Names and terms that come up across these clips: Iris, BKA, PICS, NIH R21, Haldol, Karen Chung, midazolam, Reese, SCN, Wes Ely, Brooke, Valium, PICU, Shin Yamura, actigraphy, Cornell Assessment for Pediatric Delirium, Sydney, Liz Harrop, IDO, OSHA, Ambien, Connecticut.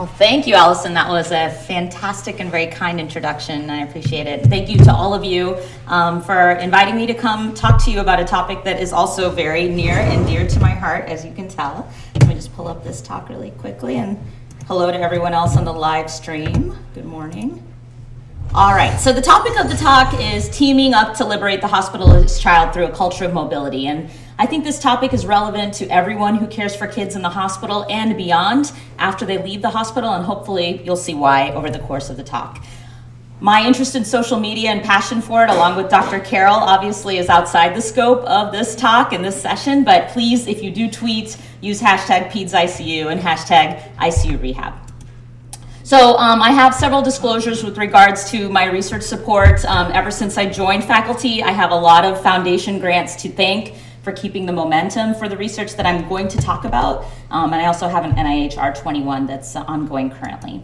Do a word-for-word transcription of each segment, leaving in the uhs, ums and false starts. Well, thank you, Allison. That was a fantastic and very kind introduction. I appreciate it. Thank you to all of you um, for inviting me to come talk to you about a topic that is also very near and dear to my heart, as you can tell. Let me just pull up this talk really quickly. And hello to everyone else on the live stream. Good morning. All right, so the topic of the talk is teaming up to liberate the hospitalized child through a culture of mobility. And I think this topic is relevant to everyone who cares for kids in the hospital and beyond after they leave the hospital, and hopefully you'll see why over the course of the talk. My interest in social media and passion for it, along with Doctor Carroll, obviously is outside the scope of this talk and this session, but please, if you do tweet, use hashtag PedsICU and hashtag ICURehab. So um, I have several disclosures with regards to my research support. Um, ever since I joined faculty, I have a lot of foundation grants to thank for keeping the momentum for the research that I'm going to talk about. Um, and I also have an N I H R twenty-one that's ongoing currently.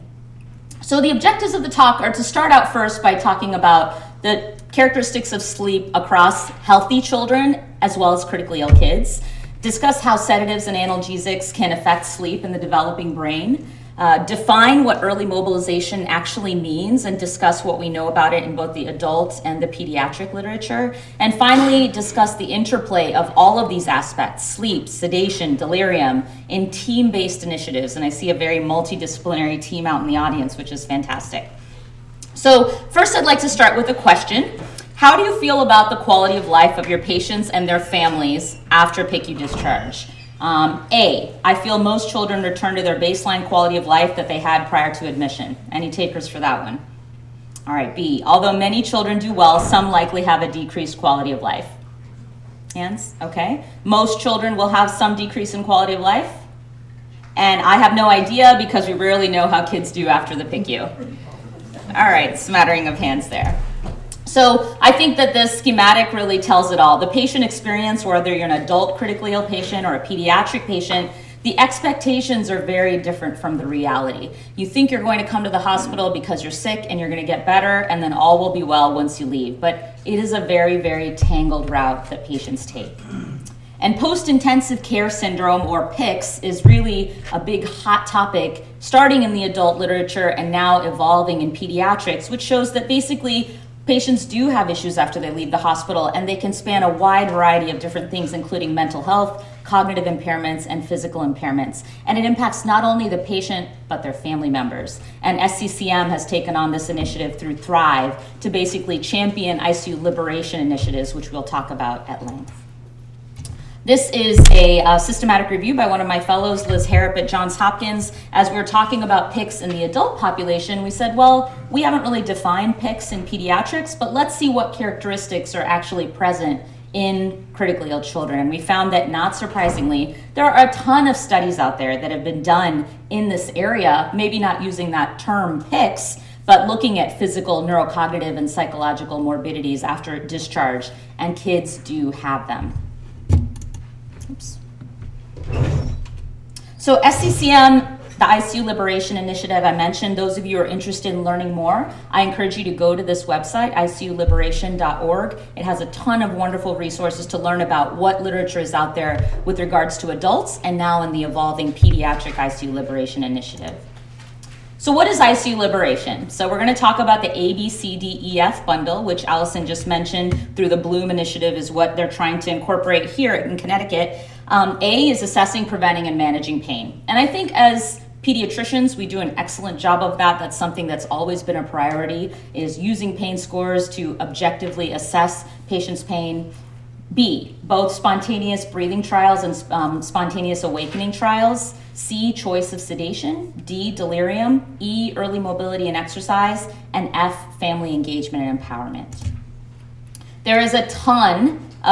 So the objectives of the talk are to start out first by talking about the characteristics of sleep across healthy children as well as critically ill kids, discuss how sedatives and analgesics can affect sleep in the developing brain, Uh, define what early mobilization actually means and discuss what we know about it in both the adult and the pediatric literature. And finally, discuss the interplay of all of these aspects, sleep, sedation, delirium, in team-based initiatives. And I see a very multidisciplinary team out in the audience, which is fantastic. So first, I'd like to start with a question. How do you feel about the quality of life of your patients and their families after P I C U discharge? Um, A, I feel most children return to their baseline quality of life that they had prior to admission. Any takers for that one? All right, B, although many children do well, some likely have a decreased quality of life. Hands? Okay. Most children will have some decrease in quality of life. And I have no idea because we rarely know how kids do after the P I C U. All right, smattering of hands there. So I think that this schematic really tells it all. The patient experience, whether you're an adult critically ill patient or a pediatric patient, the expectations are very different from the reality. You think you're going to come to the hospital because you're sick and you're going to get better and then all will be well once you leave. But it is a very, very tangled route that patients take. And post-intensive care syndrome, or P I C S, is really a big hot topic starting in the adult literature and now evolving in pediatrics, which shows that basically patients do have issues after they leave the hospital, and they can span a wide variety of different things, including mental health, cognitive impairments, and physical impairments. And it impacts not only the patient, but their family members. And S C C M has taken on this initiative through Thrive to basically champion I C U liberation initiatives, which we'll talk about at length. This is a uh, systematic review by one of my fellows, Liz Harrop at Johns Hopkins. As we were talking about P I C S in the adult population, we said, well, we haven't really defined P I C S in pediatrics, but let's see what characteristics are actually present in critically ill children. And we found that, not surprisingly, there are a ton of studies out there that have been done in this area, maybe not using that term P I C S, but looking at physical, neurocognitive, and psychological morbidities after discharge, and kids do have them. Oops. So S C C M, the I C U Liberation Initiative I mentioned, those of you who are interested in learning more, I encourage you to go to this website, I C U liberation dot org. It has a ton of wonderful resources to learn about what literature is out there with regards to adults and now in the evolving pediatric I C U Liberation Initiative. So what is I C U liberation? So we're going to talk about the A B C D E F bundle, which Allison just mentioned through the Bloom Initiative is what they're trying to incorporate here in Connecticut. Um, A is assessing, preventing, and managing pain. And I think as pediatricians, we do an excellent job of that. That's something that's always been a priority, is using pain scores to objectively assess patients' pain. B, both spontaneous breathing trials and um, spontaneous awakening trials. C, choice of sedation. D, delirium. E, early mobility and exercise. And F, family engagement and empowerment. There is a ton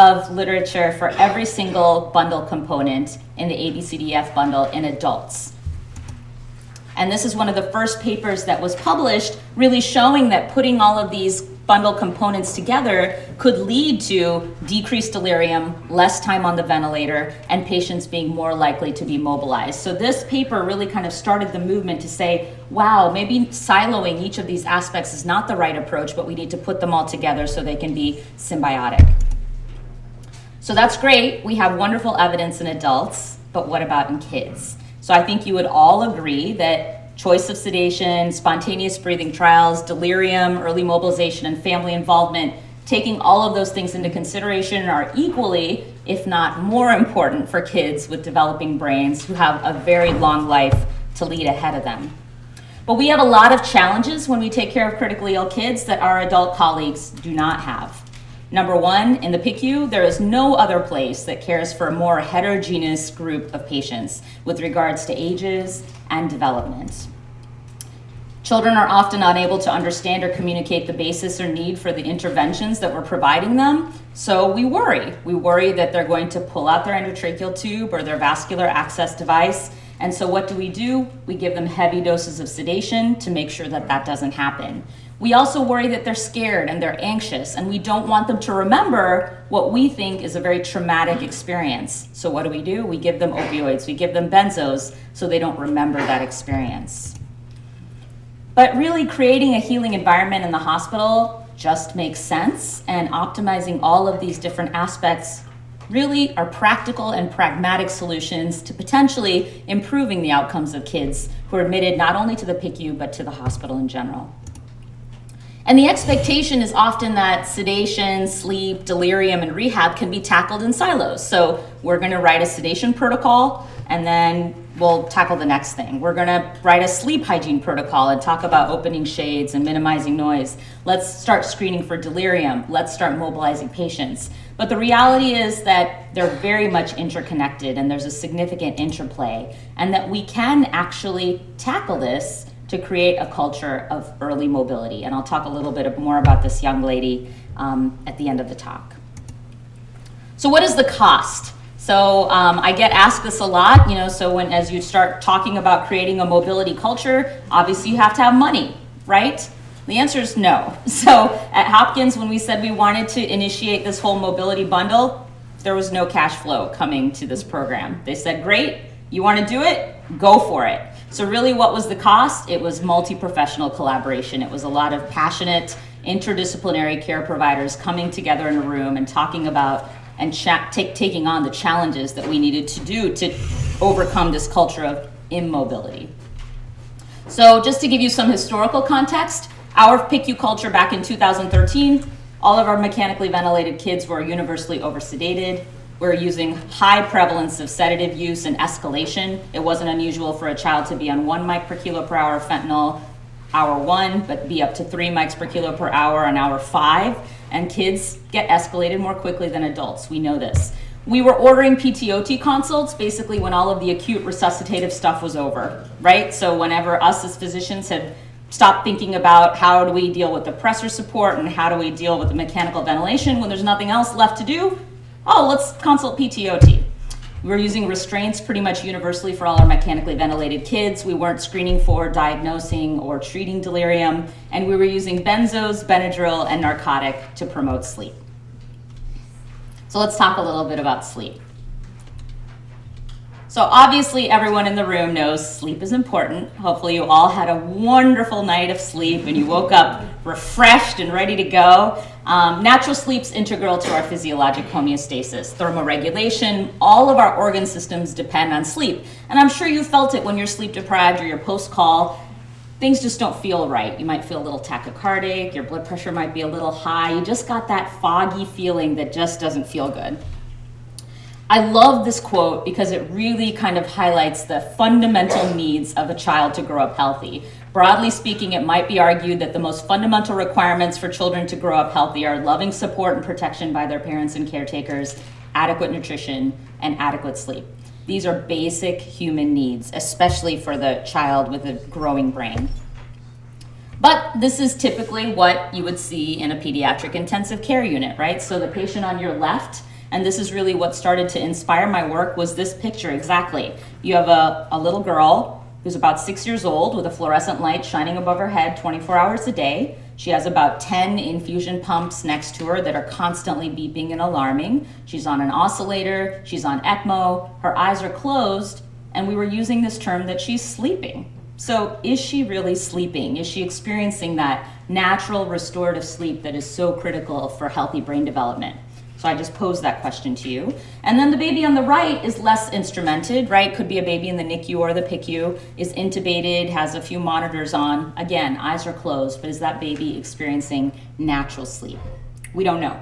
of literature for every single bundle component in the A B C D E F bundle in adults. And this is one of the first papers that was published really showing that putting all of these bundle components together could lead to decreased delirium, less time on the ventilator, and patients being more likely to be mobilized. So this paper really kind of started the movement to say, wow, maybe siloing each of these aspects is not the right approach, but we need to put them all together so they can be symbiotic. So that's great. We have wonderful evidence in adults, but what about in kids? So I think you would all agree that choice of sedation, spontaneous breathing trials, delirium, early mobilization, and family involvement, taking all of those things into consideration are equally, if not more important, for kids with developing brains who have a very long life to lead ahead of them. But we have a lot of challenges when we take care of critically ill kids that our adult colleagues do not have. Number one, in the P I C U, there is no other place that cares for a more heterogeneous group of patients with regards to ages and development. Children are often unable to understand or communicate the basis or need for the interventions that we're providing them, so we worry. We worry that they're going to pull out their endotracheal tube or their vascular access device, and so what do we do? We give them heavy doses of sedation to make sure that that doesn't happen. We also worry that they're scared and they're anxious, and we don't want them to remember what we think is a very traumatic experience. So what do we do? We give them opioids, we give them benzos, so they don't remember that experience. But really, creating a healing environment in the hospital just makes sense, and optimizing all of these different aspects really are practical and pragmatic solutions to potentially improving the outcomes of kids who are admitted not only to the P I C U, but to the hospital in general. And the expectation is often that sedation, sleep, delirium, and rehab can be tackled in silos. So we're gonna write a sedation protocol and then we'll tackle the next thing. We're gonna write a sleep hygiene protocol and talk about opening shades and minimizing noise. Let's start screening for delirium. Let's start mobilizing patients. But the reality is that they're very much interconnected and there's a significant interplay, and that we can actually tackle this to create a culture of early mobility. And I'll talk a little bit more about this young lady um, at the end of the talk. So what is the cost? So um, I get asked this a lot, you know, so when as you start talking about creating a mobility culture, obviously you have to have money, right? The answer is no. So at Hopkins, when we said we wanted to initiate this whole mobility bundle, there was no cash flow coming to this program. They said, great, you wanna do it? Go for it. So really, what was the cost? It was multi-professional collaboration. It was a lot of passionate interdisciplinary care providers coming together in a room and talking about and cha- take, taking on the challenges that we needed to do to overcome this culture of immobility. So just to give you some historical context, our P I C U culture back in two thousand thirteen, all of our mechanically ventilated kids were universally oversedated. We're using high prevalence of sedative use and escalation. It wasn't unusual for a child to be on one mic per kilo per hour of fentanyl hour one, but be up to three mics per kilo per hour on hour five. And kids get escalated more quickly than adults. We know this. We were ordering P T O T consults basically when all of the acute resuscitative stuff was over, right? So whenever us as physicians had stopped thinking about how do we deal with the pressor support and how do we deal with the mechanical ventilation when there's nothing else left to do, oh, let's consult P T O T. We were using restraints pretty much universally for all our mechanically ventilated kids. We weren't screening for, diagnosing, or treating delirium. And we were using benzos, Benadryl, and narcotic to promote sleep. So let's talk a little bit about sleep. So obviously everyone in the room knows sleep is important. Hopefully you all had a wonderful night of sleep and you woke up refreshed and ready to go. Um, natural sleep's integral to our physiologic homeostasis, thermoregulation. All of our organ systems depend on sleep. And I'm sure you felt it when you're sleep deprived or you're post-call. Things just don't feel right. You might feel a little tachycardic, your blood pressure might be a little high. You just got that foggy feeling that just doesn't feel good. I love this quote because it really kind of highlights the fundamental needs of a child to grow up healthy. Broadly speaking, it might be argued that the most fundamental requirements for children to grow up healthy are loving support and protection by their parents and caretakers, adequate nutrition, and adequate sleep. These are basic human needs, especially for the child with a growing brain. But this is typically what you would see in a pediatric intensive care unit, right? So the patient on your left, and this is really what started to inspire my work, was this picture exactly. You have a, a little girl who's about six years old with a fluorescent light shining above her head twenty-four hours a day. She has about ten infusion pumps next to her that are constantly beeping and alarming. She's on an oscillator, she's on ECMO, her eyes are closed, and we were using this term that she's sleeping. So is she really sleeping? Is she experiencing that natural restorative sleep that is so critical for healthy brain development? So I just posed that question to you. And then the baby on the right is less instrumented, right? Could be a baby in the N I C U or the P I C U, is intubated, has a few monitors on. Again, eyes are closed, but is that baby experiencing natural sleep? We don't know.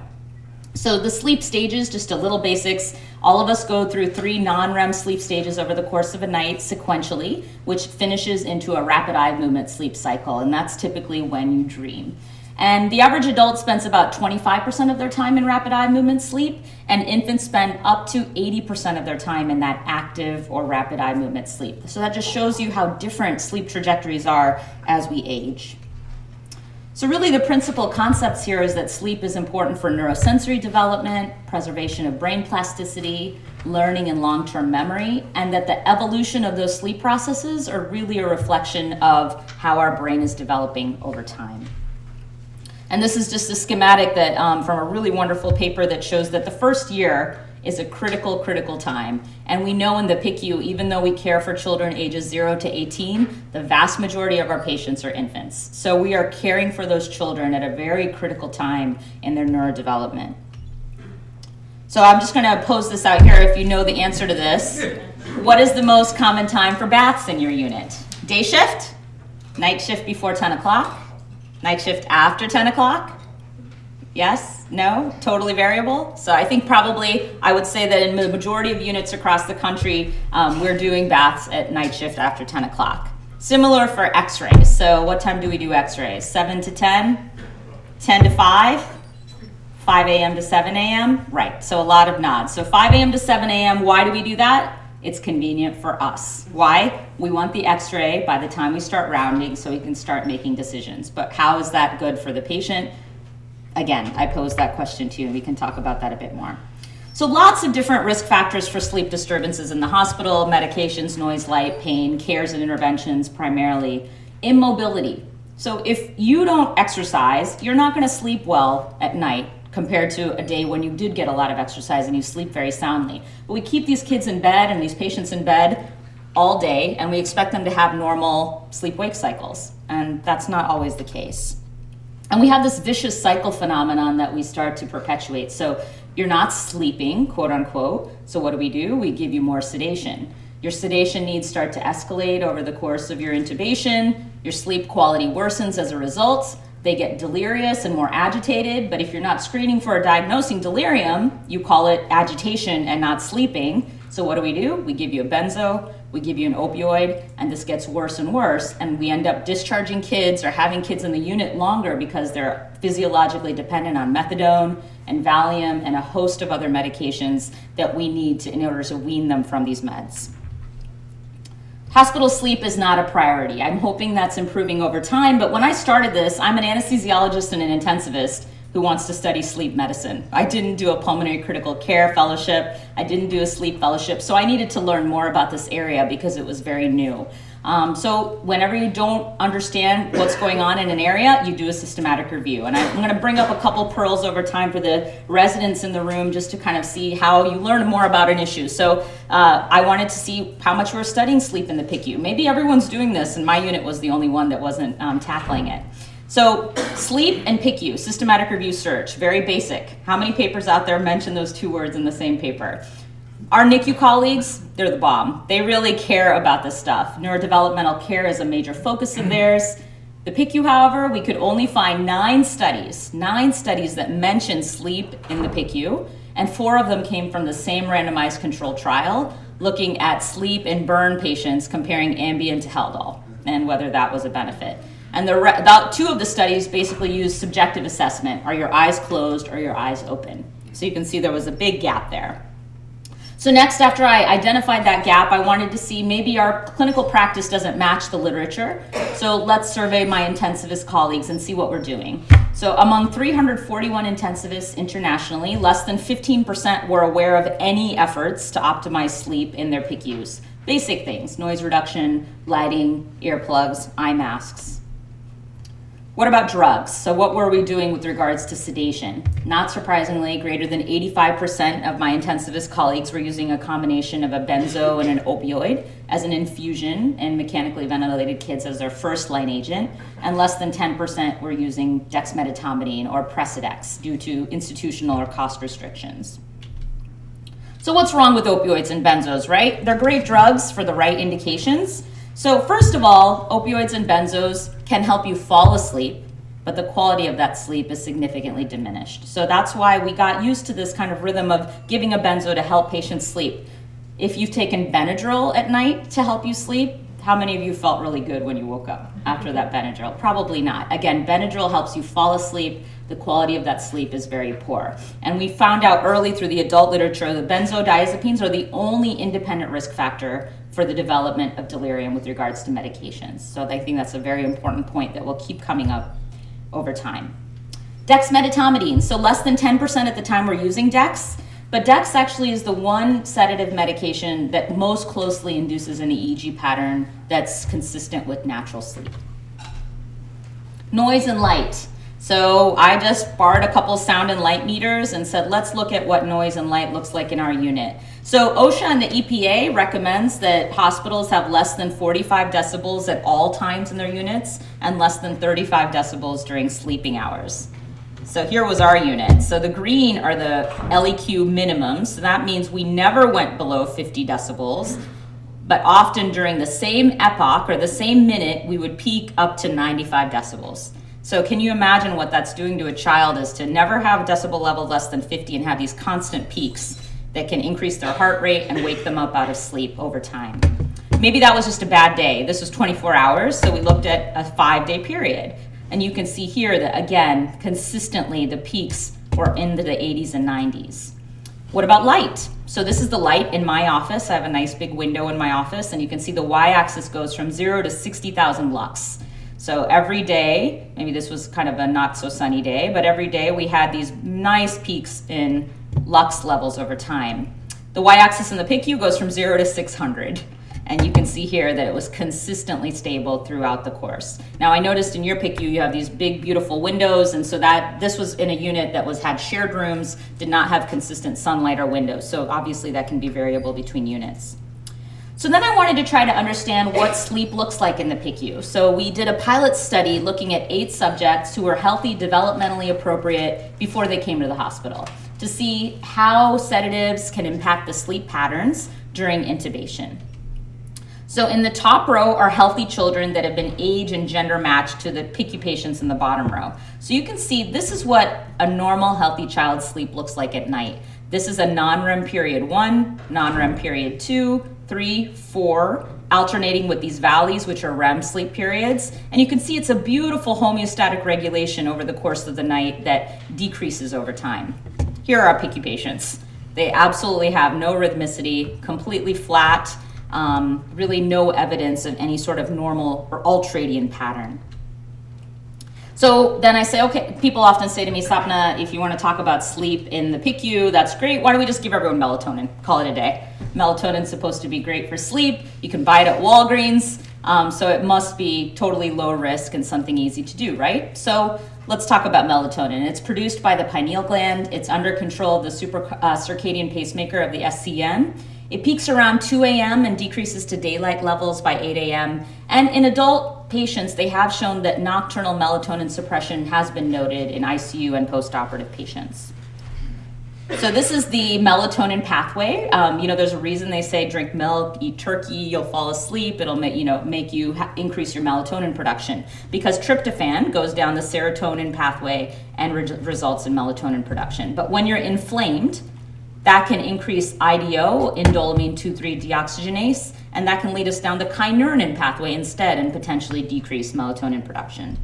So the sleep stages, just a little basics. All of us go through three non-R E M sleep stages over the course of a night sequentially, which finishes into a rapid eye movement sleep cycle, and that's typically when you dream. And the average adult spends about twenty-five percent of their time in rapid eye movement sleep, and infants spend up to eighty percent of their time in that active or rapid eye movement sleep. So that just shows you how different sleep trajectories are as we age. So really the principal concepts here is that sleep is important for neurosensory development, preservation of brain plasticity, learning and long-term memory, and that the evolution of those sleep processes are really a reflection of how our brain is developing over time. And this is just a schematic that um, from a really wonderful paper that shows that the first year is a critical, critical time. And we know in the P I C U, even though we care for children ages zero to eighteen, the vast majority of our patients are infants. So we are caring for those children at a very critical time in their neurodevelopment. So I'm just gonna pose this out here if you know the answer to this. What is the most common time for baths in your unit? Day shift? Night shift before ten o'clock? Night shift after ten o'clock? Yes? No? Totally variable? So I think probably I would say that in the majority of units across the country, um, we're doing baths at night shift after ten o'clock. Similar for x-rays. So what time do we do x-rays? seven to ten? ten to five? five a.m. to seven a.m.? Right, so a lot of nods. So five a.m. to seven a.m., why do we do that? It's convenient for us. Why? We want the x-ray by the time we start rounding so we can start making decisions. But how is that good for the patient? Again, I posed that question to you, and we can talk about that a bit more. So lots of different risk factors for sleep disturbances in the hospital: medications, noise, light, pain, cares and interventions primarily, immobility. So if you don't exercise, you're not gonna sleep well at night compared to a day when you did get a lot of exercise and you sleep very soundly. But we keep these kids in bed and these patients in bed all day, and we expect them to have normal sleep-wake cycles, and that's not always the case. And we have this vicious cycle phenomenon that we start to perpetuate. So you're not sleeping, quote unquote, so what do we do? We give you more sedation. Your sedation needs start to escalate over the course of your intubation, your sleep quality worsens as a result, they get delirious and more agitated, but if you're not screening for or diagnosing delirium, you call it agitation and not sleeping. So what do we do? We give you a benzo, we give you an opioid, and this gets worse and worse, and we end up discharging kids or having kids in the unit longer because they're physiologically dependent on methadone and Valium and a host of other medications that we need to, in order to wean them from these meds. Hospital sleep is not a priority. I'm hoping that's improving over time, but when I started this, I'm an anesthesiologist and an intensivist who wants to study sleep medicine. I didn't do a pulmonary critical care fellowship. I didn't do a sleep fellowship, so I needed to learn more about this area because it was very new. Um, so whenever you don't understand what's going on in an area, you do a systematic review. And I'm gonna bring up a couple pearls over time for the residents in the room just to kind of see how you learn more about an issue. So uh, I wanted to see how much we're studying sleep in the P I C U. Maybe everyone's doing this, and my unit was the only one that wasn't um, tackling it. So sleep and P I C U, systematic review search, very basic. How many papers out there mention those two words in the same paper? Our N I C U colleagues, they're the bomb. They really care about this stuff. Neurodevelopmental care is a major focus of theirs. The P I C U, however, we could only find nine studies, nine studies that mention sleep in the P I C U, and four of them came from the same randomized control trial looking at sleep and burn patients comparing Ambien to Haldol and whether that was a benefit. And the re- about two of the studies basically used subjective assessment. Are your eyes closed or your eyes open? So you can see there was a big gap there. So next, after I identified that gap, I wanted to see maybe our clinical practice doesn't match the literature. So let's survey my intensivist colleagues and see what we're doing. So among three hundred forty-one intensivists internationally, less than fifteen percent were aware of any efforts to optimize sleep in their P I C Us. Basic things: noise reduction, lighting, earplugs, eye masks. What about drugs? So what were we doing with regards to sedation? Not surprisingly, greater than eighty-five percent of my intensivist colleagues were using a combination of a benzo and an opioid as an infusion in mechanically ventilated kids as their first line agent, and less than ten percent were using dexmedetomidine or Presidex due to institutional or cost restrictions. So what's wrong with opioids and benzos, right? They're great drugs for the right indications. So first of all, opioids and benzos can help you fall asleep, but the quality of that sleep is significantly diminished. So that's why we got used to this kind of rhythm of giving a benzo to help patients sleep. If you've taken Benadryl at night to help you sleep, how many of you felt really good when you woke up after that Benadryl? Probably not. Again, Benadryl helps you fall asleep. The quality of that sleep is very poor. And we found out early through the adult literature that benzodiazepines are the only independent risk factor for the development of delirium with regards to medications. So I think that's a very important point that will keep coming up over time. Dexmedetomidine, so less than ten percent at the time we're using Dex, but Dex actually is the one sedative medication that most closely induces an E E G pattern that's consistent with natural sleep. Noise and light. So I just borrowed a couple sound and light meters and said, let's look at what noise and light looks like in our unit. So OSHA and the E P A recommends that hospitals have less than forty-five decibels at all times in their units and less than thirty-five decibels during sleeping hours. So here was our unit. So the green are the L E Q minimums. So that means we never went below fifty decibels, but often during the same epoch or the same minute, we would peak up to ninety-five decibels. So can you imagine what that's doing to a child is to never have decibel level less than fifty and have these constant peaks that can increase their heart rate and wake them up out of sleep over time. Maybe that was just a bad day. This was twenty-four hours, so we looked at a five-day period. And you can see here that, again, consistently the peaks were into the eighties and nineties. What about light? So this is the light in my office. I have a nice big window in my office, and you can see the y-axis goes from zero to sixty thousand lux. So every day, maybe this was kind of a not so sunny day, but every day we had these nice peaks in lux levels over time. The y-axis in the P I C U goes from zero to six hundred. And you can see here that it was consistently stable throughout the course. Now I noticed in your P I C U, you have these big, beautiful windows. And so that this was in a unit that was had shared rooms, did not have consistent sunlight or windows. So obviously that can be variable between units. So then I wanted to try to understand what sleep looks like in the P I C U. So we did a pilot study looking at eight subjects who were healthy, developmentally appropriate before they came to the hospital to see how sedatives can impact the sleep patterns during intubation. So in the top row are healthy children that have been age and gender matched to the P I C U patients in the bottom row. So you can see this is what a normal healthy child's sleep looks like at night. This is a non-R E M period one, non-R E M period two, three, four, alternating with these valleys, which are R E M sleep periods. And you can see it's a beautiful homeostatic regulation over the course of the night that decreases over time. Here are our P I C U patients. They absolutely have no rhythmicity, completely flat, um, really no evidence of any sort of normal or ultradian pattern. So then I say, okay, people often say to me, Sapna, if you want to talk about sleep in the P I C U, that's great. Why don't we just give everyone melatonin? Call it a day. Melatonin's supposed to be great for sleep. You can buy it at Walgreens. Um, so it must be totally low risk and something easy to do, right? So let's talk about melatonin. It's produced by the pineal gland. It's under control of the super uh, circadian pacemaker of the S C N. It peaks around two a.m. and decreases to daylight levels by eight a.m. And in adult patients, they have shown that nocturnal melatonin suppression has been noted in I C U and postoperative patients. So this is the melatonin pathway. Um, you know, there's a reason they say drink milk, eat turkey, you'll fall asleep. It'll make you know make you ha- increase your melatonin production because tryptophan goes down the serotonin pathway and re- results in melatonin production. But when you're inflamed, that can increase I D O, indolamine two three deoxygenase, and that can lead us down the kynurenine pathway instead and potentially decrease melatonin production.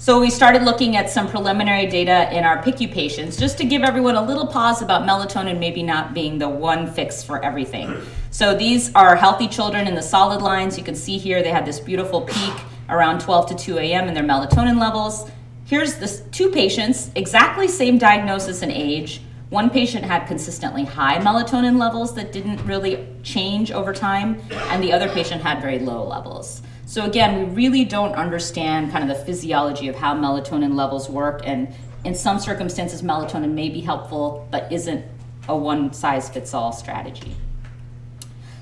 So we started looking at some preliminary data in our P I C U patients just to give everyone a little pause about melatonin maybe not being the one fix for everything. So these are healthy children in the solid lines. You can see here they had this beautiful peak around twelve to two a.m. in their melatonin levels. Here's the two patients, exactly same diagnosis and age. One patient had consistently high melatonin levels that didn't really change over time, and the other patient had very low levels. So again, we really don't understand kind of the physiology of how melatonin levels work, and in some circumstances melatonin may be helpful but isn't a one-size-fits-all strategy.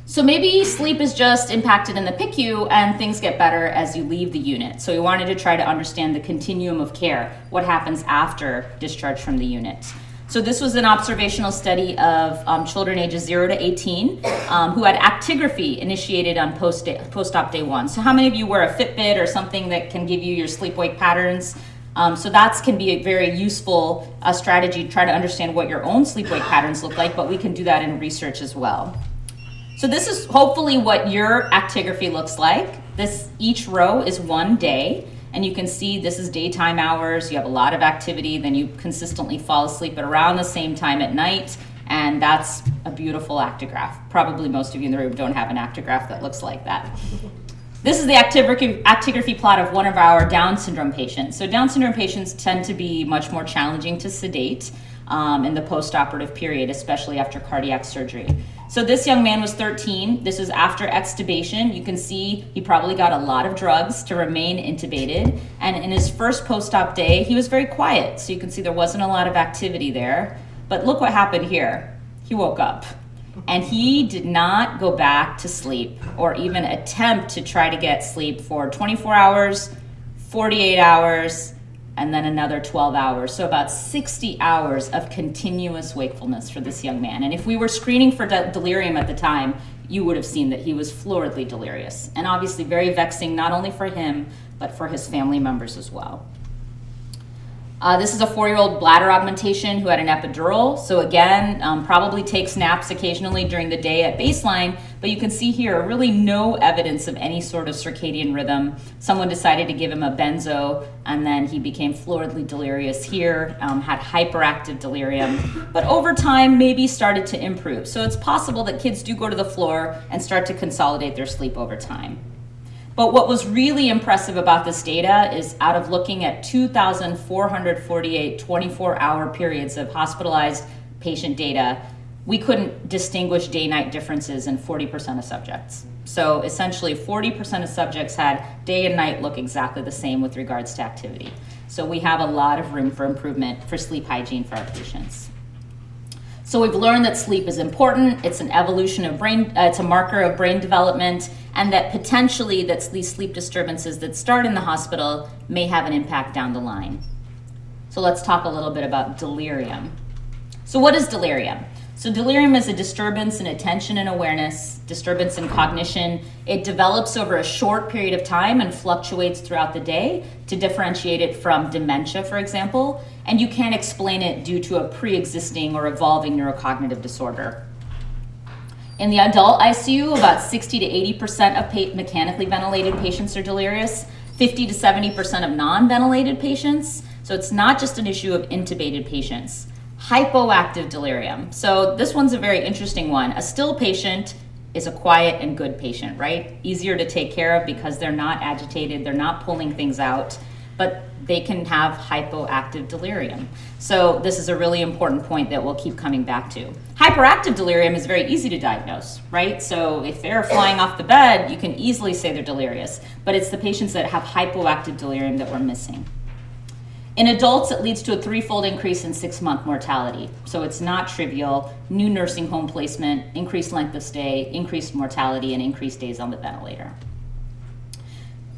So maybe sleep is just impacted in the P I C U and things get better as you leave the unit. So we wanted to try to understand the continuum of care, what happens after discharge from the unit. So this was an observational study of um, children ages zero to eighteen um, who had actigraphy initiated on post day, post-op day one. So how many of you wear a Fitbit or something that can give you your sleep-wake patterns? Um, so that can be a very useful uh, strategy to try to understand what your own sleep-wake patterns look like, but we can do that in research as well. So this is hopefully what your actigraphy looks like. This, each row is one day, and you can see this is daytime hours, you have a lot of activity, then you consistently fall asleep at around the same time at night, and that's a beautiful actigraph. Probably most of you in the room don't have an actigraph that looks like that. This is the actigraphy, actigraphy plot of one of our Down syndrome patients. So Down syndrome patients tend to be much more challenging to sedate um, in the postoperative period, especially after cardiac surgery. So this young man was thirteen. This was after extubation. You can see he probably got a lot of drugs to remain intubated. And in his first post-op day, he was very quiet. So you can see there wasn't a lot of activity there. But look what happened here. He woke up. And he did not go back to sleep or even attempt to try to get sleep for twenty-four hours, forty-eight hours, and then another twelve hours. So about sixty hours of continuous wakefulness for this young man. And if we were screening for de- delirium at the time, you would have seen that he was floridly delirious, and obviously very vexing, not only for him, but for his family members as well. Uh, this is a four-year-old bladder augmentation who had an epidural. So again, um, probably takes naps occasionally during the day at baseline, but you can see here really no evidence of any sort of circadian rhythm. Someone decided to give him a benzo, and then he became floridly delirious here, um, had hyperactive delirium, but over time maybe started to improve. So it's possible that kids do go to the floor and start to consolidate their sleep over time. But what was really impressive about this data is out of looking at two thousand four hundred forty-eight twenty-four hour periods of hospitalized patient data, we couldn't distinguish day-night differences in forty percent of subjects. So essentially forty percent of subjects had day and night look exactly the same with regards to activity. So we have a lot of room for improvement for sleep hygiene for our patients. So we've learned that sleep is important. It's an evolution of brain, uh, it's a marker of brain development, and that potentially that's these sleep disturbances that start in the hospital may have an impact down the line. So let's talk a little bit about delirium. So what is delirium? So delirium is a disturbance in attention and awareness, disturbance in cognition. It develops over a short period of time and fluctuates throughout the day to differentiate it from dementia, for example, and you can't explain it due to a pre-existing or evolving neurocognitive disorder. In the adult I C U, about sixty to eighty percent of pa- mechanically ventilated patients are delirious, fifty to seventy percent of non-ventilated patients. So it's not just an issue of intubated patients. Hypoactive delirium. So this one's a very interesting one. A still patient is a quiet and good patient, right? Easier to take care of because they're not agitated, they're not pulling things out, but they can have hypoactive delirium. So this is a really important point that we'll keep coming back to. Hyperactive delirium is very easy to diagnose, right? So if they're flying off the bed, you can easily say they're delirious, but it's the patients that have hypoactive delirium that we're missing. In adults, it leads to a threefold increase in six-month mortality. So it's not trivial. New nursing home placement, increased length of stay, increased mortality, and increased days on the ventilator.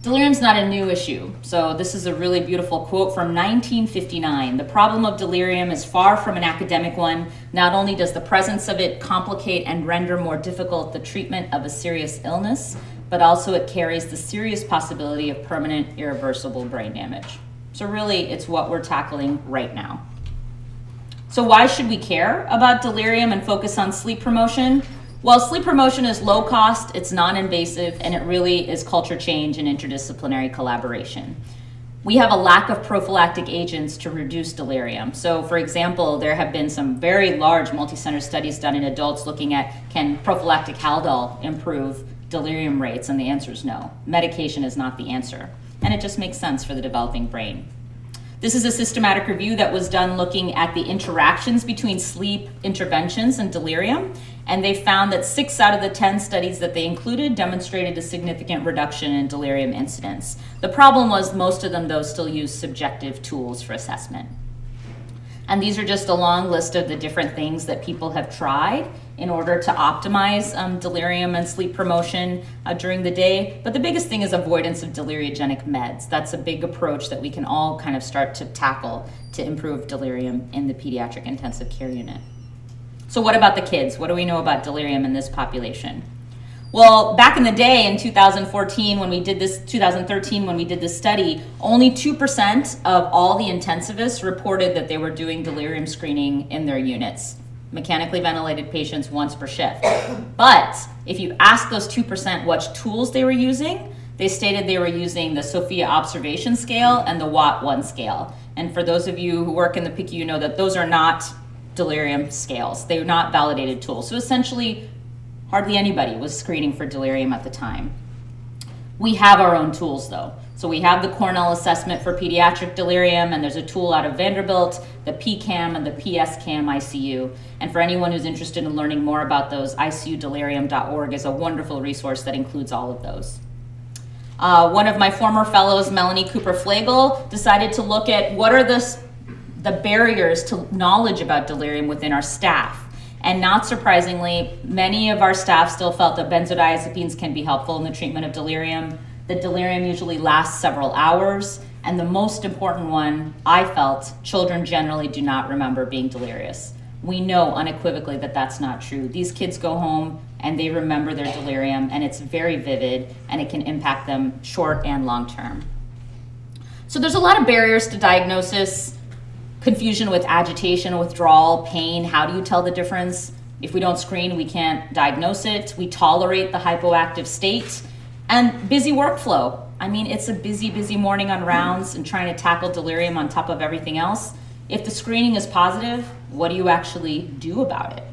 Delirium is not a new issue. So this is a really beautiful quote from nineteen fifty-nine. The problem of delirium is far from an academic one. Not only does the presence of it complicate and render more difficult the treatment of a serious illness, but also it carries the serious possibility of permanent, irreversible brain damage. So really, it's what we're tackling right now. So why should we care about delirium and focus on sleep promotion? Well, sleep promotion is low cost, it's non-invasive, and it really is culture change and interdisciplinary collaboration. We have a lack of prophylactic agents to reduce delirium. So for example, there have been some very large multi-center studies done in adults looking at can prophylactic Haldol improve delirium rates, and the answer is no. Medication is not the answer. And it just makes sense for the developing brain. This is a systematic review that was done looking at the interactions between sleep interventions and delirium, and they found that six out of the ten studies that they included demonstrated a significant reduction in delirium incidence. The problem was most of them, though, still use subjective tools for assessment. And these are just a long list of the different things that people have tried in order to optimize um, delirium and sleep promotion uh, during the day. But the biggest thing is avoidance of deliriogenic meds. That's a big approach that we can all kind of start to tackle to improve delirium in the pediatric intensive care unit. So what about the kids? What do we know about delirium in this population? Well, back in the day in two thousand fourteen, when we did this, two thousand thirteen, when we did this study, only two percent of all the intensivists reported that they were doing delirium screening in their units. Mechanically ventilated patients once per shift. But if you ask those two percent what tools they were using, they stated they were using the SOFIA observation scale and the W O T one scale. And for those of you who work in the P I C U, you know that those are not delirium scales. They are not validated tools. So essentially, hardly anybody was screening for delirium at the time. We have our own tools, though. So we have the Cornell assessment for pediatric delirium, and there's a tool out of Vanderbilt, the P CAM and the P S CAM I C U. And for anyone who's interested in learning more about those, I C U delirium dot org is a wonderful resource that includes all of those. Uh, one of my former fellows, Melanie Cooper-Flagel, decided to look at what are the, the barriers to knowledge about delirium within our staff. And not surprisingly, many of our staff still felt that benzodiazepines can be helpful in the treatment of delirium. The delirium usually lasts several hours. And the most important one, I felt, children generally do not remember being delirious. We know unequivocally that that's not true. These kids go home and they remember their delirium, and it's very vivid, and it can impact them short and long term. So there's a lot of barriers to diagnosis. Confusion with agitation, withdrawal, pain. How do you tell the difference? If we don't screen, we can't diagnose it. We tolerate the hypoactive state. And busy workflow. I mean, it's a busy, busy morning on rounds and trying to tackle delirium on top of everything else. If the screening is positive, what do you actually do about it?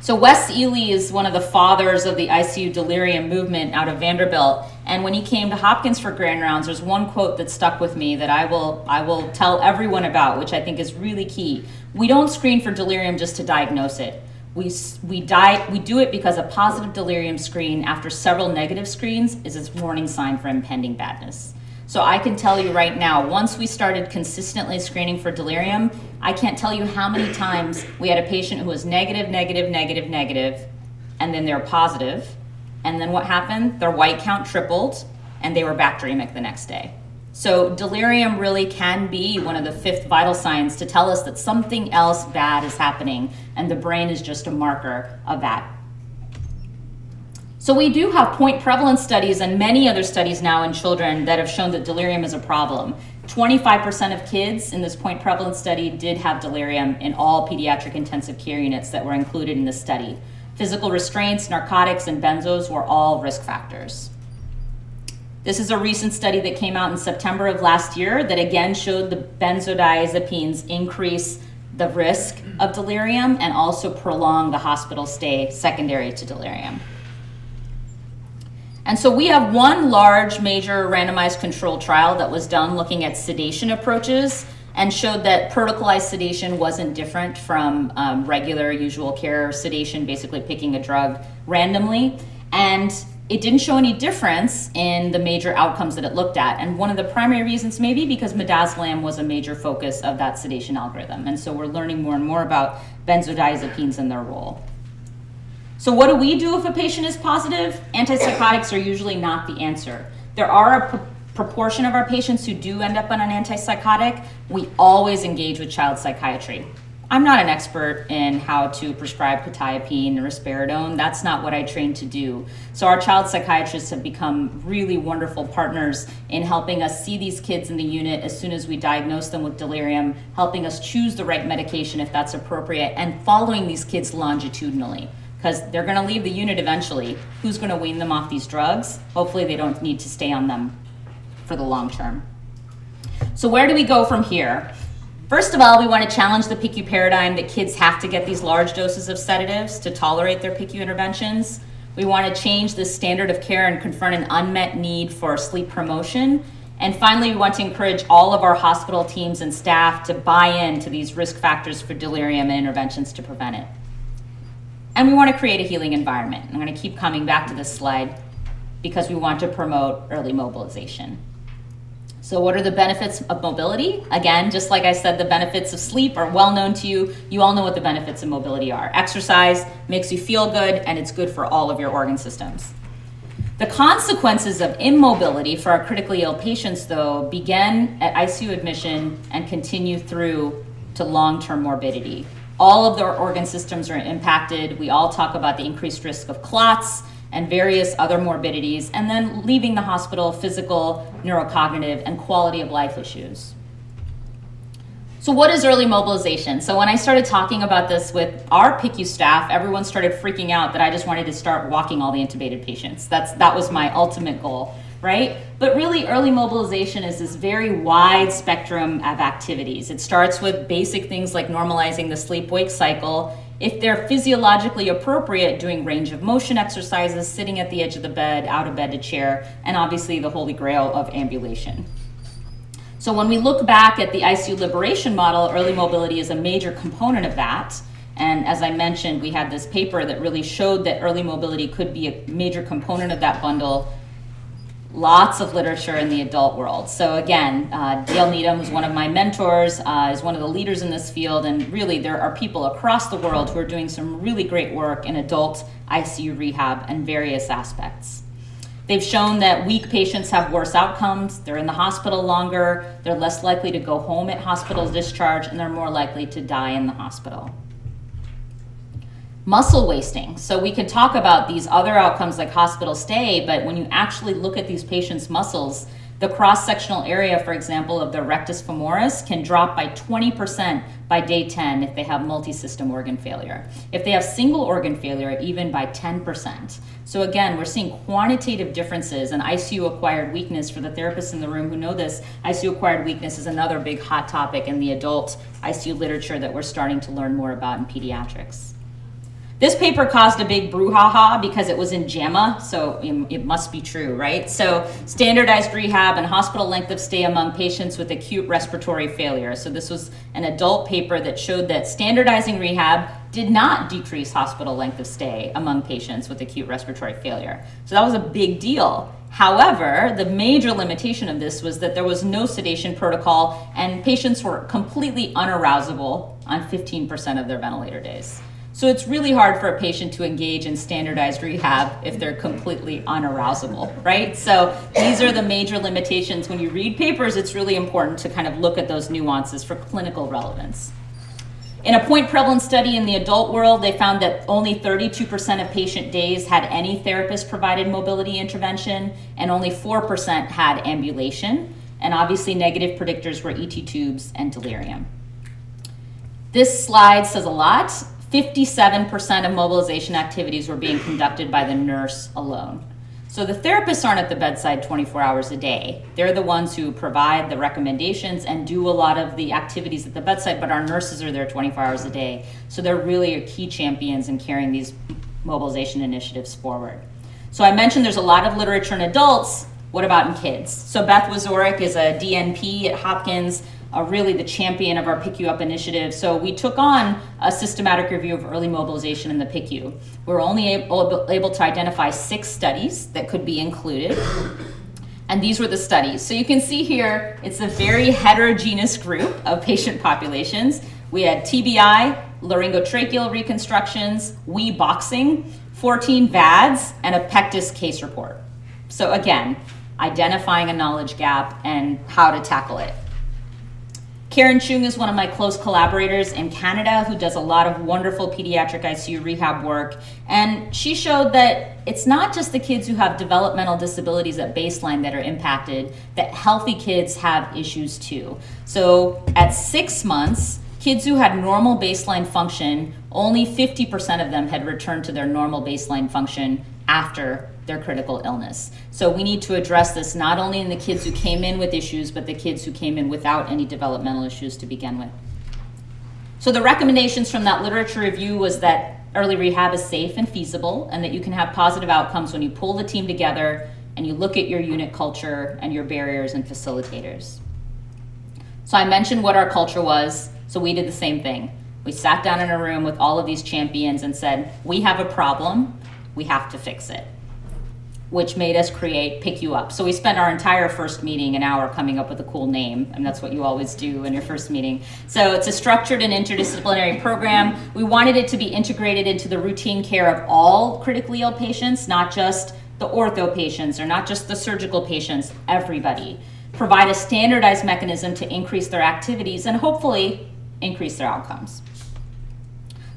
So Wes Ely is one of the fathers of the I C U delirium movement out of Vanderbilt. And when he came to Hopkins for grand rounds, there's one quote that stuck with me that I will I will tell everyone about, which I think is really key. We don't screen for delirium just to diagnose it. We we di- we do it because a positive delirium screen after several negative screens is a warning sign for impending badness. So I can tell you right now, once we started consistently screening for delirium, I can't tell you how many times we had a patient who was negative, negative, negative, negative, and then they're positive. And then what happened? Their white count tripled, and they were back dreamic the next day. So delirium really can be one of the fifth vital signs to tell us that something else bad is happening, and the brain is just a marker of that. So we do have point prevalence studies and many other studies now in children that have shown that delirium is a problem. twenty-five percent of kids in this point prevalence study did have delirium in all pediatric intensive care units that were included in this study. Physical restraints, narcotics, and benzos were all risk factors. This is a recent study that came out in September of last year that again showed the benzodiazepines increase the risk of delirium and also prolong the hospital stay secondary to delirium. And so we have one large major randomized control trial that was done looking at sedation approaches and showed that protocolized sedation wasn't different from um, regular usual care sedation, basically picking a drug randomly. And it didn't show any difference in the major outcomes that it looked at. And one of the primary reasons may be because midazolam was a major focus of that sedation algorithm. And so we're learning more and more about benzodiazepines and their role. So what do we do if a patient is positive? Antipsychotics are usually not the answer. There are a pr- proportion of our patients who do end up on an antipsychotic. We always engage with child psychiatry. I'm not an expert in how to prescribe quetiapine or risperidone. That's not what I trained to do. So our child psychiatrists have become really wonderful partners in helping us see these kids in the unit as soon as we diagnose them with delirium, helping us choose the right medication if that's appropriate, and following these kids longitudinally. Because they're going to leave the unit eventually. Who's going to wean them off these drugs? Hopefully they don't need to stay on them for the long term. So where do we go from here? First of all, we want to challenge the P I C U paradigm that kids have to get these large doses of sedatives to tolerate their P I C U interventions. We want to change the standard of care and confront an unmet need for sleep promotion. And finally, we want to encourage all of our hospital teams and staff to buy into these risk factors for delirium and interventions to prevent it. And we want to create a healing environment. I'm going to keep coming back to this slide because we want to promote early mobilization. So what are the benefits of mobility? Again, just like I said, the benefits of sleep are well known to you. You all know what the benefits of mobility are. Exercise makes you feel good, and it's good for all of your organ systems. The consequences of immobility for our critically ill patients, though, begin at I C U admission and continue through to long-term morbidity. All of their organ systems are impacted. We all talk about the increased risk of clots and various other morbidities, and then leaving the hospital, physical, neurocognitive, and quality of life issues. So what is early mobilization? So when I started talking about this with our P I C U staff, everyone started freaking out that I just wanted to start walking all the intubated patients. That's, that was my ultimate goal, right? But really, early mobilization is this very wide spectrum of activities. It starts with basic things like normalizing the sleep-wake cycle. If they're physiologically appropriate, doing range of motion exercises, sitting at the edge of the bed, out of bed to chair, and obviously the holy grail of ambulation. So when we look back at the I C U liberation model, early mobility is a major component of that. And as I mentioned, we had this paper that really showed that early mobility could be a major component of that bundle. Lots of literature in the adult world. So again, uh, Dale Needham, who's one of my mentors, uh, is one of the leaders in this field. And really, there are people across the world who are doing some really great work in adult I C U rehab and various aspects. They've shown that weak patients have worse outcomes, they're in the hospital longer, they're less likely to go home at hospital discharge, and they're more likely to die in the hospital. Muscle wasting. So we can talk about these other outcomes like hospital stay, but when you actually look at these patients' muscles, the cross-sectional area, for example, of the rectus femoris can drop by twenty percent by day ten if they have multi-system organ failure. If they have single organ failure, even by ten percent. So again, we're seeing quantitative differences, and I C U-acquired weakness, for the therapists in the room who know this, I C U-acquired weakness is another big hot topic in the adult I C U literature that we're starting to learn more about in pediatrics. This paper caused a big brouhaha because it was in JAMA, so it must be true, right? So standardized rehab and hospital length of stay among patients with acute respiratory failure. So this was an adult paper that showed that standardizing rehab did not decrease hospital length of stay among patients with acute respiratory failure. So that was a big deal. However, the major limitation of this was that there was no sedation protocol and patients were completely unarousable on fifteen percent of their ventilator days. So it's really hard for a patient to engage in standardized rehab if they're completely unarousable, right? So these are the major limitations. When you read papers, it's really important to kind of look at those nuances for clinical relevance. In a point prevalence study in the adult world, they found that only thirty-two percent of patient days had any therapist-provided mobility intervention, and only four percent had ambulation. And obviously, negative predictors were E T tubes and delirium. This slide says a lot. fifty-seven percent of mobilization activities were being conducted by the nurse alone. So the therapists aren't at the bedside twenty-four hours a day. They're the ones who provide the recommendations and do a lot of the activities at the bedside, but our nurses are there twenty-four hours a day. So they're really key champions in carrying these mobilization initiatives forward. So I mentioned there's a lot of literature in adults. What about in kids? So Beth Wazorek is a D N P at Hopkins, Uh, really the champion of our Pick You Up initiative. So we took on a systematic review of early mobilization in the P I C U. We were only able, able to identify six studies that could be included. And these were the studies. So you can see here, it's a very heterogeneous group of patient populations. We had T B I, laryngotracheal reconstructions, Wee boxing, fourteen V A Ds, and a pectus case report. So again, identifying a knowledge gap and how to tackle it. Karen Chung is one of my close collaborators in Canada who does a lot of wonderful pediatric I C U rehab work. And she showed that it's not just the kids who have developmental disabilities at baseline that are impacted, that healthy kids have issues too. So at six months, kids who had normal baseline function, only fifty percent of them had returned to their normal baseline function after their critical illness. So we need to address this not only in the kids who came in with issues, but the kids who came in without any developmental issues to begin with. So the recommendations from that literature review was that early rehab is safe and feasible, and that you can have positive outcomes when you pull the team together and you look at your unit culture and your barriers and facilitators. So I mentioned what our culture was, so we did the same thing. We sat down in a room with all of these champions and said, we have a problem, we have to fix it, which made us create Pick You Up. So we spent our entire first meeting, an hour, coming up with a cool name, and that's what you always do in your first meeting. So it's a structured and interdisciplinary program. We wanted it to be integrated into the routine care of all critically ill patients, not just the ortho patients or not just the surgical patients, everybody. Provide a standardized mechanism to increase their activities and hopefully increase their outcomes.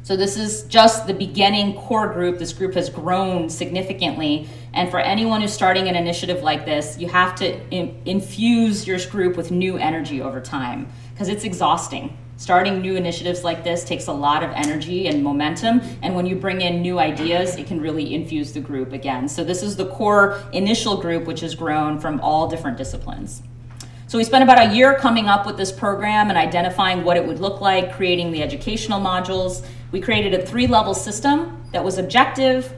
So this is just the beginning core group. This group has grown significantly. And for anyone who's starting an initiative like this, you have to in- infuse your group with new energy over time, because it's exhausting. Starting new initiatives like this takes a lot of energy and momentum. And when you bring in new ideas, it can really infuse the group again. So this is the core initial group, which has grown from all different disciplines. So we spent about a year coming up with this program and identifying what it would look like, creating the educational modules. We created a three-level system that was objective,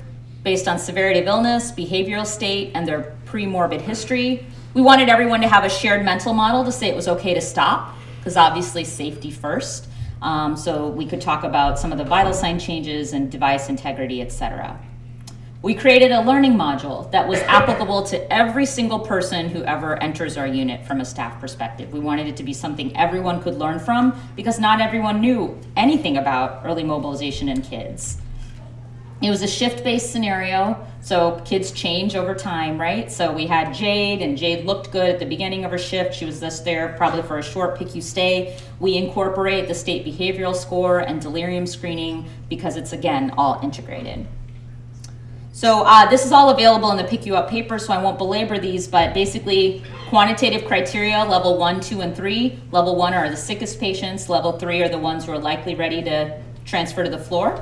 based on severity of illness, behavioral state, and their pre-morbid history. We wanted everyone to have a shared mental model to say it was okay to stop, because obviously safety first. Um, so we could talk about some of the vital sign changes and device integrity, et cetera. We created a learning module that was applicable to every single person who ever enters our unit from a staff perspective. We wanted it to be something everyone could learn from, because not everyone knew anything about early mobilization in kids. It was a shift-based scenario, so kids change over time, right? So we had Jade, and Jade looked good at the beginning of her shift. She was just there probably for a short P I C U stay. We incorporate the state behavioral score and delirium screening, because it's, again, all integrated. So uh, this is all available in the Pick You Up paper, so I won't belabor these, but basically quantitative criteria, level one, two, and three. Level one are the sickest patients. Level three are the ones who are likely ready to transfer to the floor.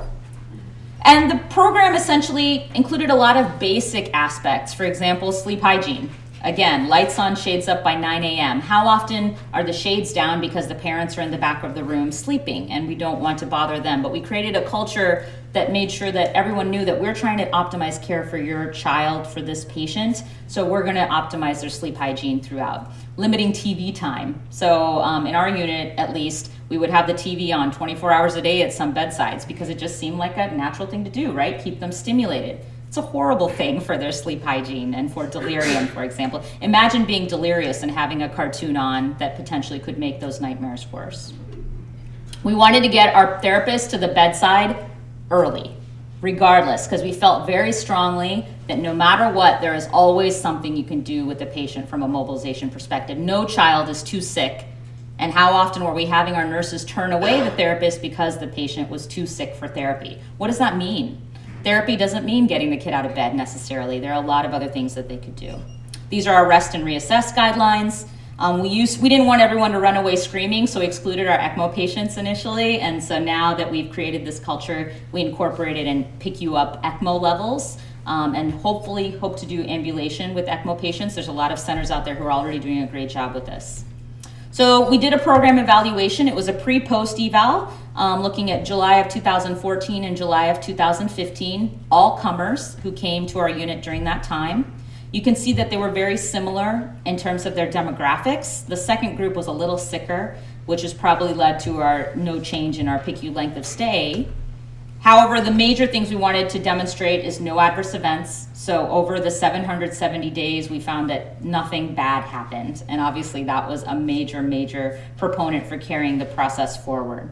And the program essentially included a lot of basic aspects. For example, sleep hygiene. Again, lights on, shades up by nine a.m. How often are the shades down because the parents are in the back of the room sleeping and we don't want to bother them? But we created a culture that made sure that everyone knew that we're trying to optimize care for your child, for this patient, so we're going to optimize their sleep hygiene throughout. Limiting T V time. So um, in our unit, at least, we would have the T V on twenty-four hours a day at some bedsides, because it just seemed like a natural thing to do, right? Keep them stimulated. It's a horrible thing for their sleep hygiene and for delirium, for example. Imagine being delirious and having a cartoon on that potentially could make those nightmares worse. We wanted to get our therapists to the bedside early, regardless, because we felt very strongly that no matter what, there is always something you can do with the patient from a mobilization perspective. No child is too sick. And how often were we having our nurses turn away the therapist because the patient was too sick for therapy? What does that mean? Therapy doesn't mean getting the kid out of bed necessarily. There are a lot of other things that they could do. These are our rest and reassess guidelines. Um, we used, we didn't want everyone to run away screaming, so we excluded our ECMO patients initially. And so now that we've created this culture, we incorporated and Pick You Up ECMO levels, um, and hopefully hope to do ambulation with ECMO patients. There's a lot of centers out there who are already doing a great job with this. So we did a program evaluation. It was a pre-post eval, um, looking at July of two thousand fourteen and July of two thousand fifteen, all comers who came to our unit during that time. You can see that they were very similar in terms of their demographics. The second group was a little sicker, which has probably led to our no change in our P I C U length of stay. However, the major things we wanted to demonstrate is no adverse events. So over the seven hundred seventy days, we found that nothing bad happened. And obviously that was a major, major proponent for carrying the process forward.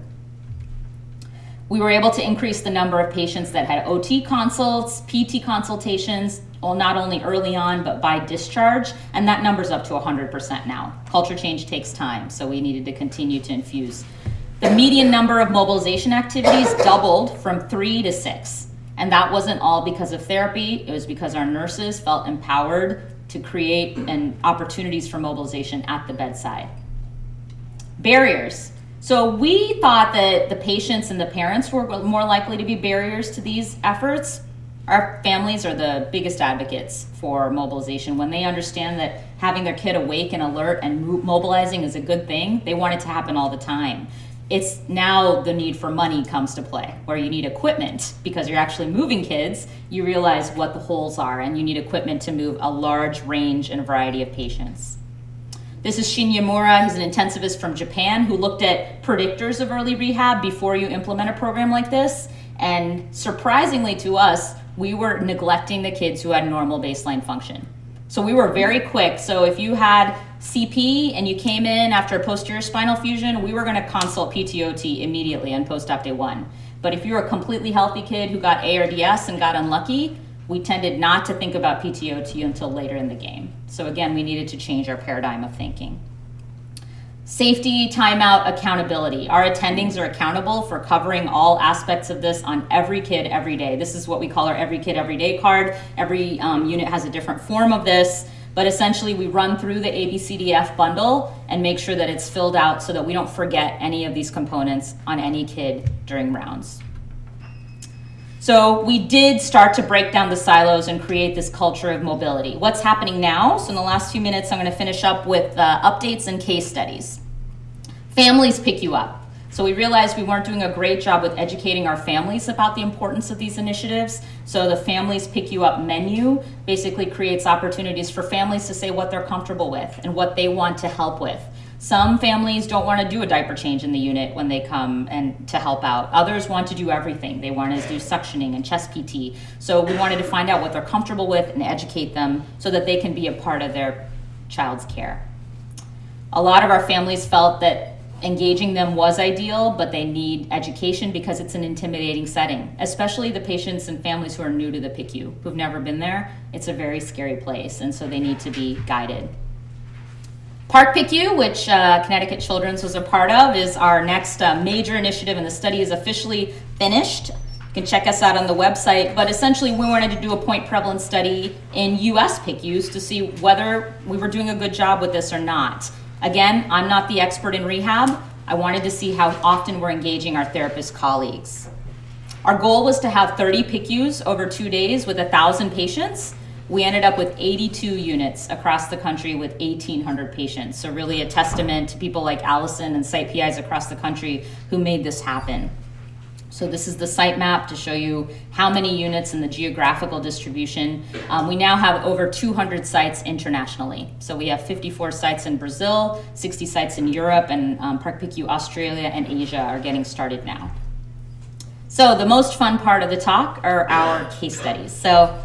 We were able to increase the number of patients that had O T consults, P T consultations, not only early on, but by discharge. And that number's up to one hundred percent now. Culture change takes time, so we needed to continue to infuse. The median number of mobilization activities doubled from three to six. And that wasn't all because of therapy. It was because our nurses felt empowered to create and opportunities for mobilization at the bedside. Barriers. So we thought that the patients and the parents were more likely to be barriers to these efforts. Our families are the biggest advocates for mobilization. When they understand that having their kid awake and alert and mobilizing is a good thing, they want it to happen all the time. It's now the need for money comes to play, where you need equipment because you're actually moving kids. You realize what the holes are, and you need equipment to move a large range and variety of patients. This is Shin Yamura. He's an intensivist from Japan who looked at predictors of early rehab before you implement a program like this. And surprisingly to us, we were neglecting the kids who had normal baseline function. So we were very quick. So if you had C P and you came in after a posterior spinal fusion, we were going to consult P T O T immediately on post-op day one. But if you were a completely healthy kid who got A R D S and got unlucky, we tended not to think about P T O T until later in the game. So again, we needed to change our paradigm of thinking. Safety, timeout, accountability. Our attendings are accountable for covering all aspects of this on every kid every day. This is what we call our Every Kid Every Day card. Every um, unit has a different form of this, but essentially we run through the A B C D E F bundle and make sure that it's filled out so that we don't forget any of these components on any kid during rounds. So we did start to break down the silos and create this culture of mobility. What's happening now? So in the last few minutes, I'm going to finish up with uh, updates and case studies. Families pick you up. So we realized we weren't doing a great job with educating our families about the importance of these initiatives. So the Families Pick You Up menu basically creates opportunities for families to say what they're comfortable with and what they want to help with. Some families don't want to do a diaper change in the unit when they come and to help out. Others want to do everything. They want to do suctioning and chest P T. So we wanted to find out what they're comfortable with and educate them so that they can be a part of their child's care. A lot of our families felt that engaging them was ideal, but they need education because it's an intimidating setting, especially the patients and families who are new to the P I C U, who've never been there. It's a very scary place, and so they need to be guided. Park P I C U, which uh, Connecticut Children's was a part of, is our next uh, major initiative, and the study is officially finished. You can check us out on the website, but essentially we wanted to do a point prevalence study in U S P I C Us to see whether we were doing a good job with this or not. Again, I'm not the expert in rehab. I wanted to see how often we're engaging our therapist colleagues. Our goal was to have thirty P I C Us over two days with one thousand patients. We ended up with eighty-two units across the country with eighteen hundred patients. So really a testament to people like Allison and site P Is across the country who made this happen. So this is the site map to show you how many units and the geographical distribution. Um, we now have over two hundred sites internationally. So we have fifty-four sites in Brazil, sixty sites in Europe, and um, Park P I C U Australia and Asia are getting started now. So the most fun part of the talk are our case studies. So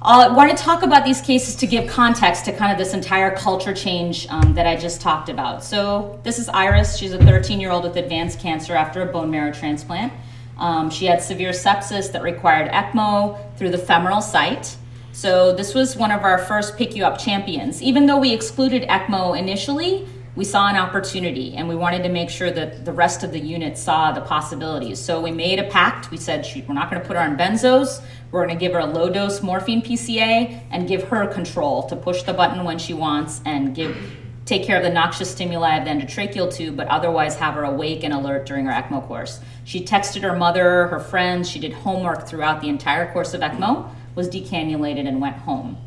I want to talk about these cases to give context to kind of this entire culture change um, that I just talked about. So this is Iris. She's a thirteen-year-old with advanced cancer after a bone marrow transplant. Um, she had severe sepsis that required ECMO through the femoral site. So this was one of our first Pick You Up champions. Even though we excluded ECMO initially, we saw an opportunity, and we wanted to make sure that the rest of the unit saw the possibilities. So we made a pact. We said, we're not going to put her on benzos. We're going to give her a low-dose morphine P C A and give her control to push the button when she wants and give take care of the noxious stimuli of the endotracheal tube, but otherwise have her awake and alert during her ECMO course. She texted her mother, her friends. She did homework throughout the entire course of ECMO, was decannulated, and went home.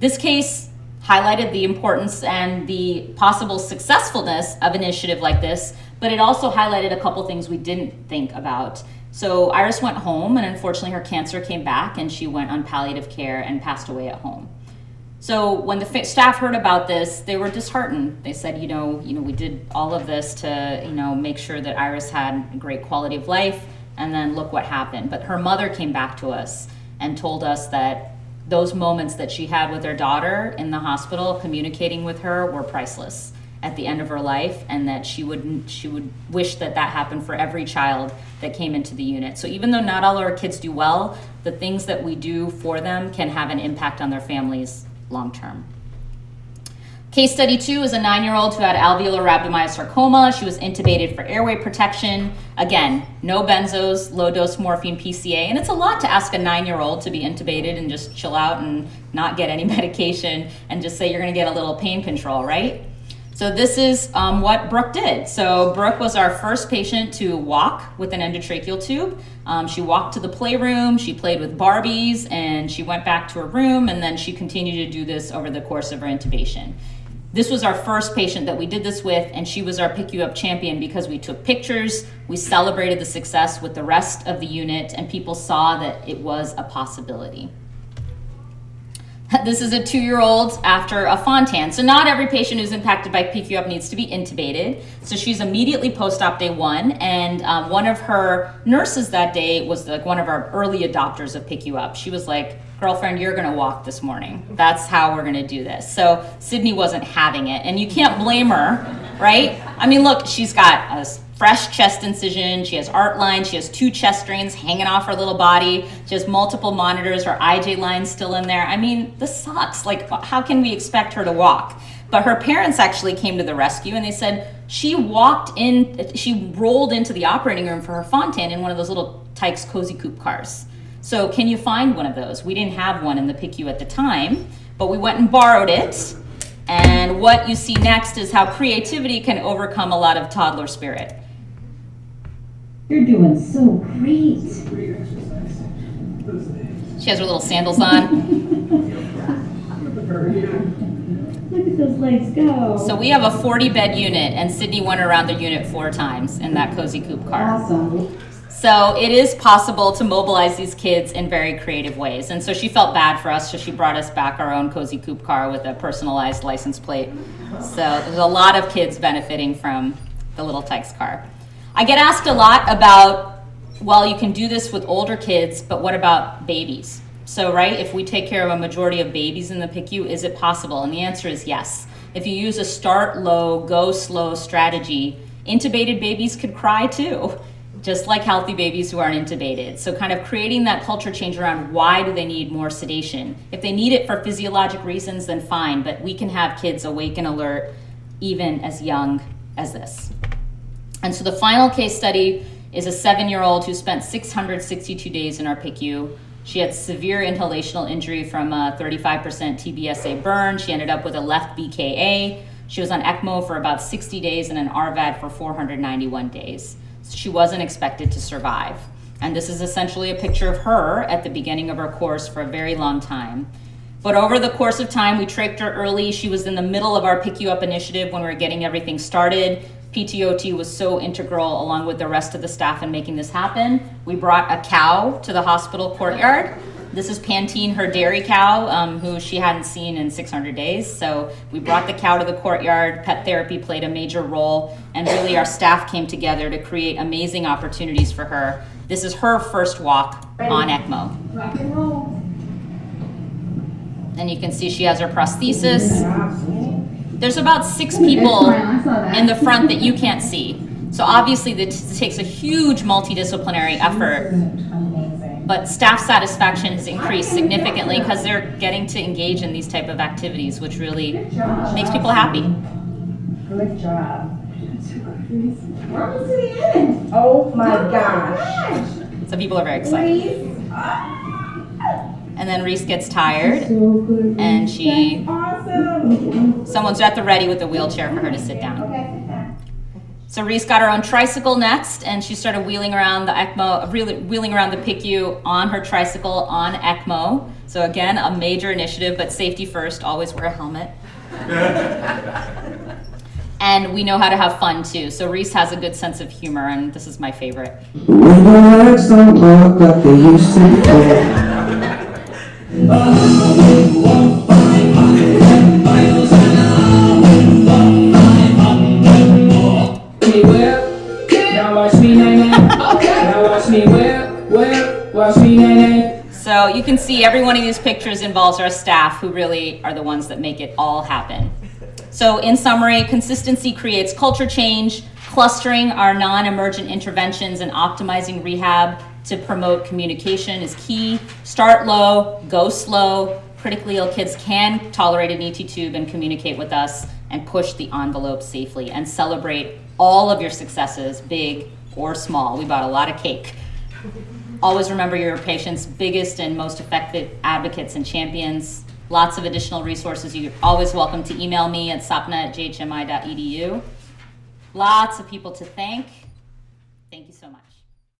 This case highlighted the importance and the possible successfulness of an initiative like this, but it also highlighted a couple things we didn't think about. So Iris went home, and unfortunately her cancer came back and she went on palliative care and passed away at home. So when the f- staff heard about this, they were disheartened. They said, you know, you know, we did all of this to, you know, make sure that Iris had a great quality of life, and then look what happened. But her mother came back to us and told us that those moments that she had with her daughter in the hospital, communicating with her, were priceless at the end of her life, and that she would she would wish that that happened for every child that came into the unit. So even though not all our kids do well, the things that we do for them can have an impact on their families long term. Case study two is a nine-year-old who had alveolar rhabdomyosarcoma. She was intubated for airway protection. Again, no benzos, low-dose morphine P C A. And it's a lot to ask a nine-year-old to be intubated and just chill out and not get any medication and just say you're gonna get a little pain control, right? So this is um, what Brooke did. So Brooke was our first patient to walk with an endotracheal tube. Um, she walked to the playroom, she played with Barbies, and she went back to her room, and then she continued to do this over the course of her intubation. This was our first patient that we did this with, and she was our Pick You Up champion because we took pictures, we celebrated the success with the rest of the unit, and people saw that it was a possibility. This is a two-year-old after a Fontan. So not every patient who's impacted by Pick You Up needs to be intubated. So she's immediately post-op day one. And um, one of her nurses that day was like one of our early adopters of Pick You Up. She was like, girlfriend, you're going to walk this morning. That's how we're going to do this. So Sydney wasn't having it. And you can't blame her, right? I mean, look, she's got a fresh chest incision. She has art lines. She has two chest strings hanging off her little body. She has multiple monitors. Her I J line's still in there. I mean, this sucks. Like, how can we expect her to walk? But her parents actually came to the rescue and they said she walked in, she rolled into the operating room for her Fontan in one of those little Tykes Cozy Coupe cars. So can you find one of those? We didn't have one in the P I C U at the time, but we went and borrowed it. And what you see next is how creativity can overcome a lot of toddler spirit. You're doing so great. She has her little sandals on. Look at those legs go. So we have a forty-bed unit, and Sydney went around the unit four times in that Cozy Coupe car. Awesome. So it is possible to mobilize these kids in very creative ways. And so she felt bad for us, so she brought us back our own Cozy Coupe car with a personalized license plate. So there's a lot of kids benefiting from the little Tykes car. I get asked a lot about, well, you can do this with older kids, but what about babies? So, right, if we take care of a majority of babies in the P I C U, is it possible? And the answer is yes. If you use a start low, go slow strategy, intubated babies could cry too, just like healthy babies who aren't intubated. So kind of creating that culture change around why do they need more sedation? If they need it for physiologic reasons, then fine, but we can have kids awake and alert even as young as this. And so the final case study is a seven-year-old who spent six hundred sixty-two days in our P I C U. She had severe inhalational injury from a thirty-five percent T B S A burn. She ended up with a left B K A. She was on ECMO for about sixty days and an R VAD for four hundred ninety-one days. She wasn't expected to survive. And this is essentially a picture of her at the beginning of her course for a very long time. But over the course of time, we tricked her early. She was in the middle of our Pick You Up initiative when we were getting everything started. P T O T was so integral along with the rest of the staff in making this happen. We brought a cow to the hospital courtyard. This is Pantene, her dairy cow, um, who she hadn't seen in six hundred days. So we brought the cow to the courtyard. Pet therapy played a major role. And really our staff came together to create amazing opportunities for her. This is her first walk on ECMO. Rock and roll. And you can see she has her prosthesis. There's about six people in the front that you can't see. So obviously this takes a huge multidisciplinary effort, but staff satisfaction has increased significantly because they're getting to engage in these type of activities, which really makes people happy. Good job. Where was it in? Oh my gosh. So people are very excited. And then Reese gets tired, and she, someone's at the ready with a wheelchair for her to sit down. So Reese got her own tricycle next, and she started wheeling around the ECMO, really wheeling around the P I C U on her tricycle on ECMO. So again, a major initiative, but safety first, always wear a helmet. And we know how to have fun too. So Reese has a good sense of humor, and this is my favorite. So you can see every one of these pictures involves our staff who really are the ones that make it all happen. So in summary, consistency creates culture change, clustering our non-emergent interventions and optimizing rehab to promote communication is key. Start low, go slow. Critically ill kids can tolerate an E T tube and communicate with us and push the envelope safely and celebrate all of your successes, big or small. We bought a lot of cake. Always remember your patient's biggest and most effective advocates and champions. Lots of additional resources. You're always welcome to email me at sapna at j h m i dot e d u. Lots of people to thank.